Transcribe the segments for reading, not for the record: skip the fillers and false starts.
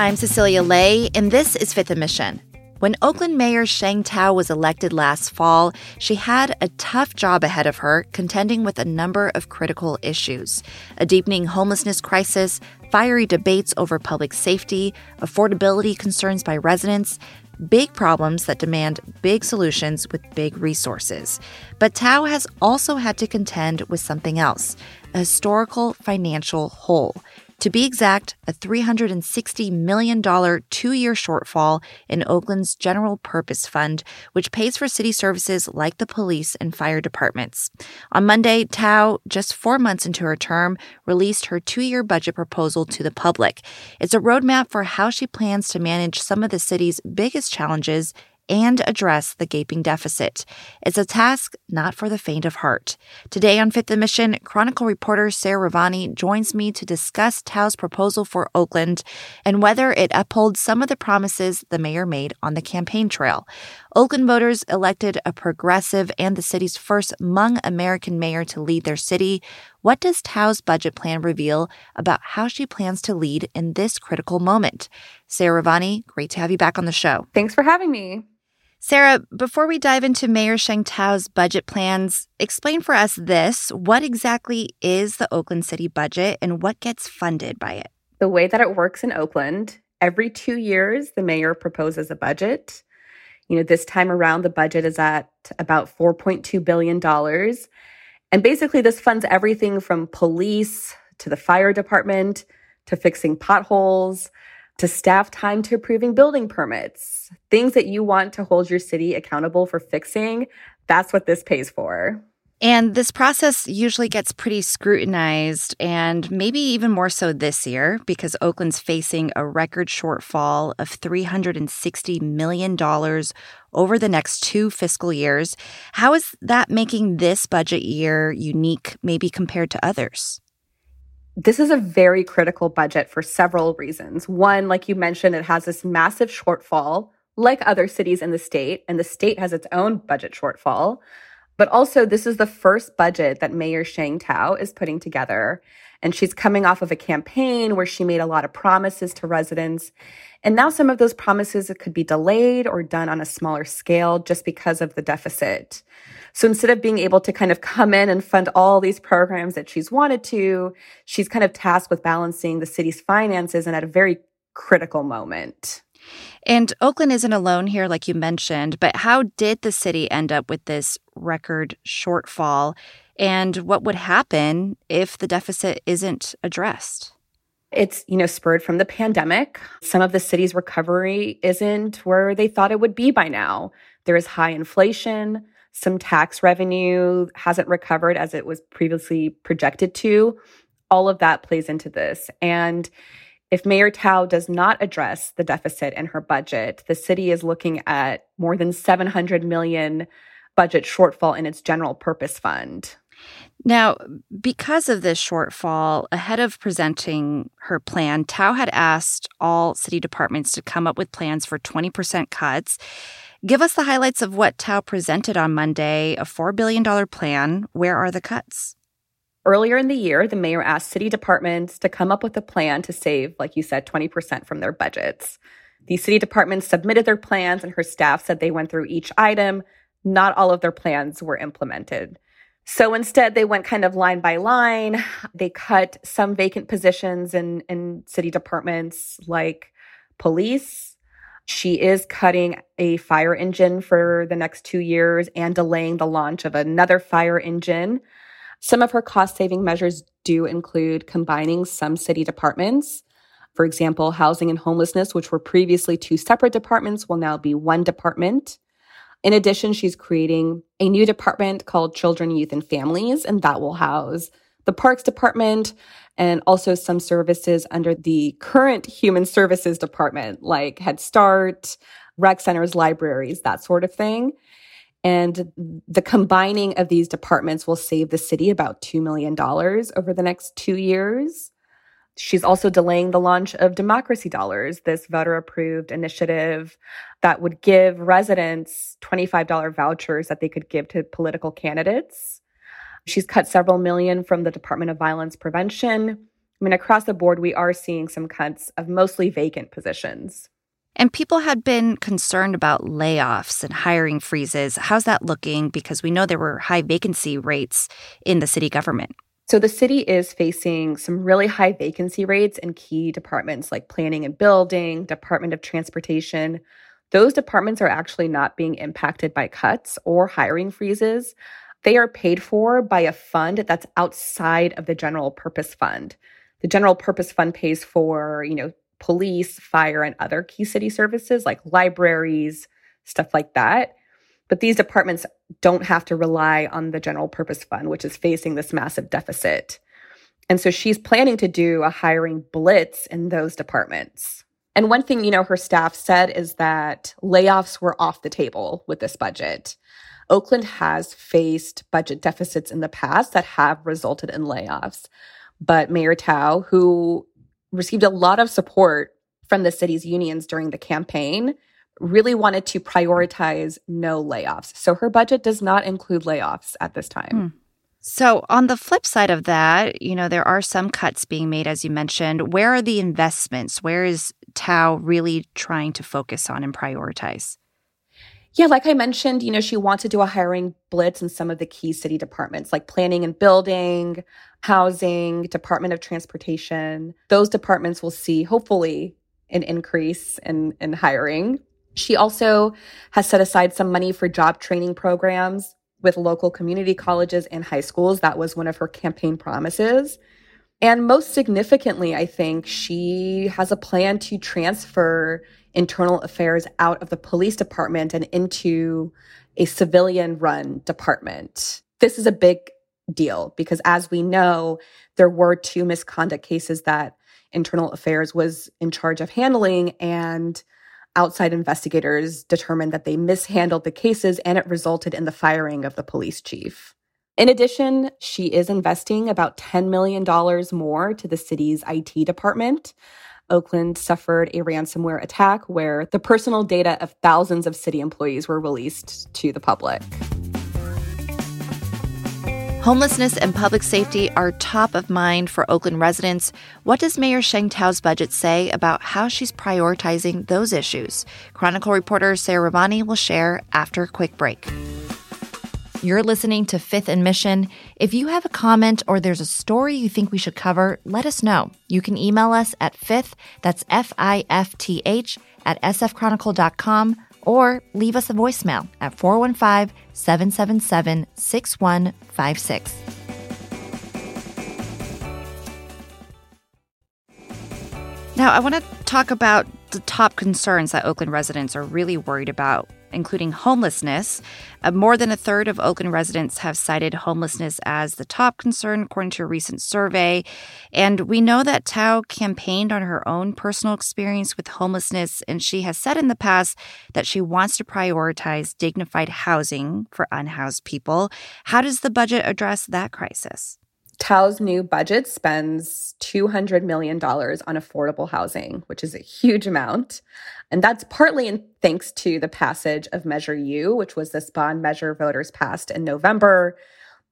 I'm Cecilia Lei, and this is Fifth Emission. When Oakland Mayor Sheng Thao was elected last fall, she had a tough job ahead of her, contending with a number of critical issues: a deepening homelessness crisis, fiery debates over public safety, affordability concerns by residents, big problems that demand big solutions with big resources. But Thao has also had to contend with something else, a historical financial hole. To be exact, a $360 million two-year shortfall in Oakland's general purpose fund, which pays for city services like the police and fire departments. On Monday, Thao, just 4 months into her term, released her two-year budget proposal to the public. It's a roadmap for how she plans to manage some of the city's biggest challenges and address the gaping deficit. It's a task not for the faint of heart. Today on Fifth Emission, Chronicle reporter Sarah Ravani joins me to discuss Thao's proposal for Oakland and whether it upholds some of the promises the mayor made on the campaign trail. Oakland voters elected a progressive and the city's first Hmong-American mayor to lead their city. What does Thao's budget plan reveal about how she plans to lead in this critical moment? Sarah Ravani, great to have you back on the show. Thanks for having me. Sarah, before we dive into Mayor Sheng Thao's budget plans, explain for us this. What exactly is the Oakland City budget and what gets funded by it? The way that it works in Oakland, every 2 years, the mayor proposes a budget. This time around, the budget is at about $4.2 billion. And basically, this funds everything from police to the fire department to fixing potholes, to staff time to approving building permits. Things that you want to hold your city accountable for fixing, that's what this pays for. And this process usually gets pretty scrutinized, and maybe even more so this year, because Oakland's facing a record shortfall of $360 million over the next two fiscal years. How is that making this budget year unique, maybe compared to others? This is a very critical budget for several reasons. One, like you mentioned, it has this massive shortfall, like other cities in the state, and the state has its own budget shortfall. But also, this is the first budget that Mayor Sheng Thao is putting together. And she's coming off of a campaign where she made a lot of promises to residents. And now some of those promises could be delayed or done on a smaller scale just because of the deficit. So instead of being able to kind of come in and fund all these programs that she's wanted to, she's kind of tasked with balancing the city's finances and at a very critical moment. And Oakland isn't alone here, like you mentioned, but how did the city end up with this record shortfall? And what would happen if the deficit isn't addressed? It's, spurred from the pandemic. Some of the city's recovery isn't where they thought it would be by now. There is high inflation. Some tax revenue hasn't recovered as it was previously projected to. All of that plays into this. And if Mayor Thao does not address the deficit in her budget, the city is looking at more than $700 million budget shortfall in its general purpose fund. Now, because of this shortfall, ahead of presenting her plan, Thao had asked all city departments to come up with plans for 20% cuts. Give us the highlights of what Thao presented on Monday, a $4 billion plan. Where are the cuts? Earlier in the year, the mayor asked city departments to come up with a plan to save, like you said, 20% from their budgets. These city departments submitted their plans, and her staff said they went through each item. Not all of their plans were implemented. So instead, they went kind of line by line. They cut some vacant positions in city departments like police. She is cutting a fire engine for the next 2 years and delaying the launch of another fire engine. Some of her cost-saving measures do include combining some city departments. For example, housing and homelessness, which were previously two separate departments, will now be one department. In addition, she's creating a new department called Children, Youth, and Families, and that will house the Parks Department and also some services under the current Human Services Department, like Head Start, rec centers, libraries, that sort of thing. And the combining of these departments will save the city about $2 million over the next 2 years. She's also delaying the launch of Democracy Dollars, this voter-approved initiative that would give residents $25 vouchers that they could give to political candidates. She's cut several million from the Department of Violence Prevention. I mean, across the board, we are seeing some cuts of mostly vacant positions. And people had been concerned about layoffs and hiring freezes. How's that looking? Because we know there were high vacancy rates in the city government. So the city is facing some really high vacancy rates in key departments like planning and building, Department of Transportation. Those departments are actually not being impacted by cuts or hiring freezes. They are paid for by a fund that's outside of the general purpose fund. The general purpose fund pays for, police, fire, and other key city services like libraries, stuff like that. But these departments don't have to rely on the general purpose fund, which is facing this massive deficit. And so she's planning to do a hiring blitz in those departments. And one thing, her staff said is that layoffs were off the table with this budget. Oakland has faced budget deficits in the past that have resulted in layoffs. But Mayor Thao, who received a lot of support from the city's unions during the campaign, really wanted to prioritize no layoffs. So her budget does not include layoffs at this time. So on the flip side of that, there are some cuts being made, as you mentioned. Where are the investments? Where is Thao really trying to focus on and prioritize? Yeah, like I mentioned, she wants to do a hiring blitz in some of the key city departments like planning and building, housing, Department of Transportation. Those departments will see, hopefully, an increase in hiring. She also has set aside some money for job training programs with local community colleges and high schools. That was one of her campaign promises. And most significantly, I think she has a plan to transfer internal affairs out of the police department and into a civilian-run department. This is a big deal because, as we know, there were 2 misconduct cases that internal affairs was in charge of handling, and outside investigators determined that they mishandled the cases, and it resulted in the firing of the police chief. In addition, she is investing about $10 million more to the city's IT department. Oakland suffered a ransomware attack where the personal data of thousands of city employees were released to the public. Homelessness and public safety are top of mind for Oakland residents. What does Mayor Sheng Thao's budget say about how she's prioritizing those issues? Chronicle reporter Sarah Ravani will share after a quick break. You're listening to Fifth Emission. If you have a comment or there's a story you think we should cover, let us know. You can email us at fifth, that's FIFTH, at sfchronicle.com, or leave us a voicemail at 415-777-6156. Now, I want to talk about the top concerns that Oakland residents are really worried about, including homelessness. More than a third of Oakland residents have cited homelessness as the top concern, according to a recent survey. And we know that Thao campaigned on her own personal experience with homelessness, and she has said in the past that she wants to prioritize dignified housing for unhoused people. How does the budget address that crisis? Tao's new budget spends $200 million on affordable housing, which is a huge amount. And that's partly thanks to the passage of Measure U, which was this bond measure voters passed in November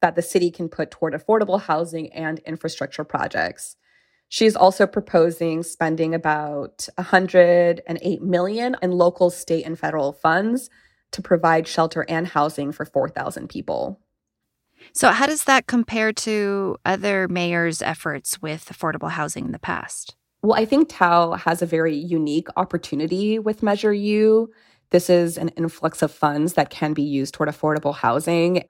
that the city can put toward affordable housing and infrastructure projects. She's also proposing spending about $108 million in local, state, and federal funds to provide shelter and housing for 4,000 people. So how does that compare to other mayors' efforts with affordable housing in the past? Well, I think Thao has a very unique opportunity with Measure U. This is an influx of funds that can be used toward affordable housing,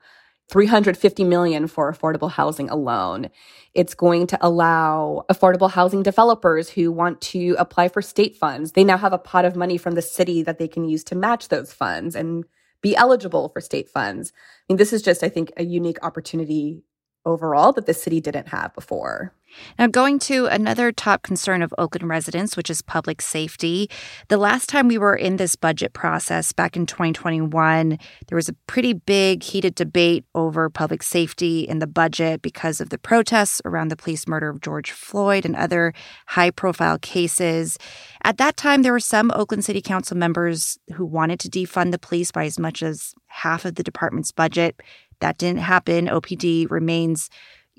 $350 million for affordable housing alone. It's going to allow affordable housing developers who want to apply for state funds. They now have a pot of money from the city that they can use to match those funds and be eligible for state funds. I mean, this is just, I think, a unique opportunity overall that the city didn't have before. Now, going to another top concern of Oakland residents, which is public safety. The last time we were in this budget process back in 2021, there was a pretty big heated debate over public safety in the budget because of the protests around the police murder of George Floyd and other high-profile cases. At that time, there were some Oakland City Council members who wanted to defund the police by as much as half of the department's budget. That didn't happen. OPD remains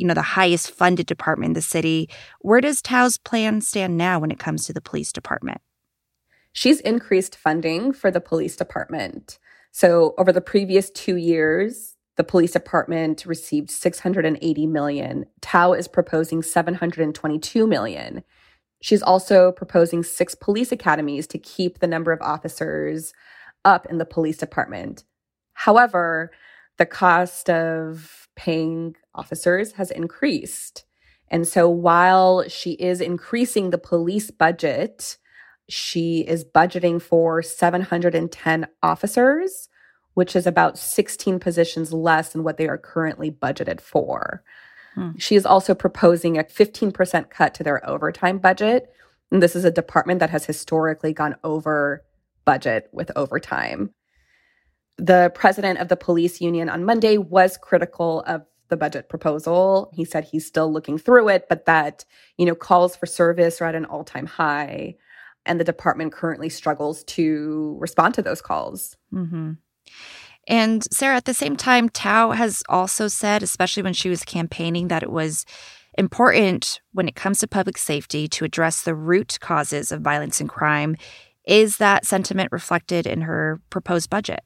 the highest funded department in the city. Where does Tao's plan stand now when it comes to the police department? She's increased funding for the police department. So over the previous 2 years, the police department received $680 million. Tao is proposing $722 million. She's also proposing 6 police academies to keep the number of officers up in the police department. However, the cost of paying officers has increased. And so while she is increasing the police budget, she is budgeting for 710 officers, which is about 16 positions less than what they are currently budgeted for. She is also proposing a 15% cut to their overtime budget. And this is a department that has historically gone over budget with overtime. The president of the police union on Monday was critical of the budget proposal. He said he's still looking through it, but that, calls for service are at an all-time high. And the department currently struggles to respond to those calls. Mm-hmm. And Sarah, at the same time, Tao has also said, especially when she was campaigning, that it was important when it comes to public safety to address the root causes of violence and crime. Is that sentiment reflected in her proposed budget?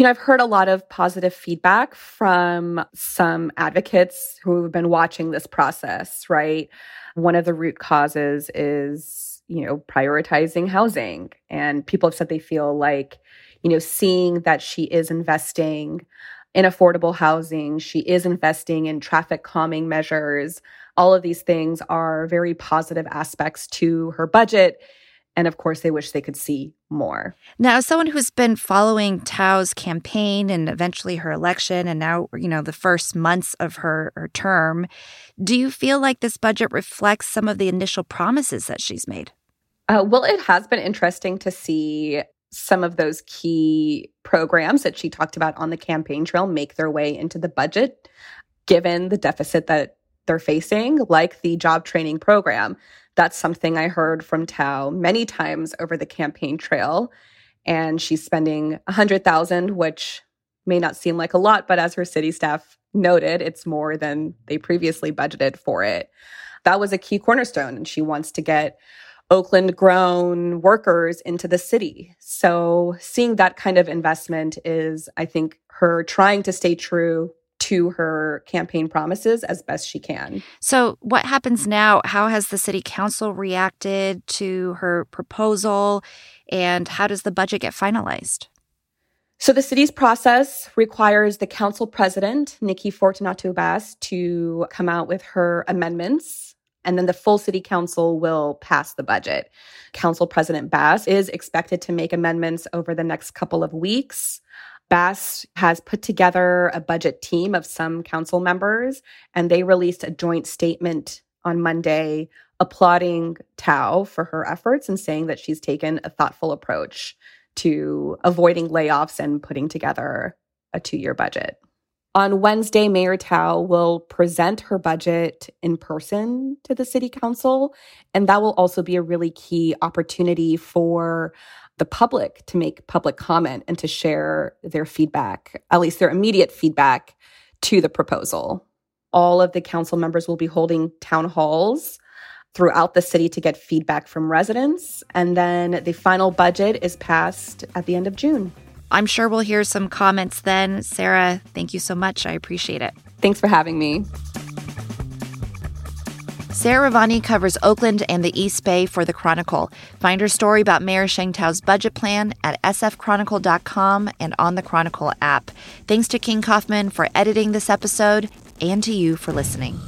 I've heard a lot of positive feedback from some advocates who have been watching this process, right? One of the root causes is prioritizing housing. And people have said they feel like, seeing that she is investing in affordable housing, she is investing in traffic calming measures. All of these things are very positive aspects to her budget. And of course, they wish they could see more. Now, as someone who's been following Tao's campaign and eventually her election and now, the first months of her term, do you feel like this budget reflects some of the initial promises that she's made? Well, it has been interesting to see some of those key programs that she talked about on the campaign trail make their way into the budget, given the deficit that they're facing, like the job training program. That's something I heard from Tao many times over the campaign trail, and she's spending $100,000, which may not seem like a lot, but as her city staff noted, it's more than they previously budgeted for it. That was a key cornerstone, and she wants to get Oakland-grown workers into the city. So seeing that kind of investment is, I think, her trying to stay true to her campaign promises as best she can. So what happens now? How has the city council reacted to her proposal? And how does the budget get finalized? So the city's process requires the council president, Nikki Fortunato Bass, to come out with her amendments. And then the full city council will pass the budget. Council President Bass is expected to make amendments over the next couple of weeks. Bass has put together a budget team of some council members, and they released a joint statement on Monday applauding Tao for her efforts and saying that she's taken a thoughtful approach to avoiding layoffs and putting together a 2-year budget. On Wednesday, Mayor Tao will present her budget in person to the city council, and that will also be a really key opportunity for the public to make public comment and to share their feedback, at least their immediate feedback, to the proposal. All of the council members will be holding town halls throughout the city to get feedback from residents. And then the final budget is passed at the end of June. I'm sure we'll hear some comments then. Sarah, thank you so much. I appreciate it. Thanks for having me. Sarah Ravani covers Oakland and the East Bay for The Chronicle. Find her story about Mayor Sheng Tao's budget plan at sfchronicle.com and on the Chronicle app. Thanks to King Kaufman for editing this episode and to you for listening.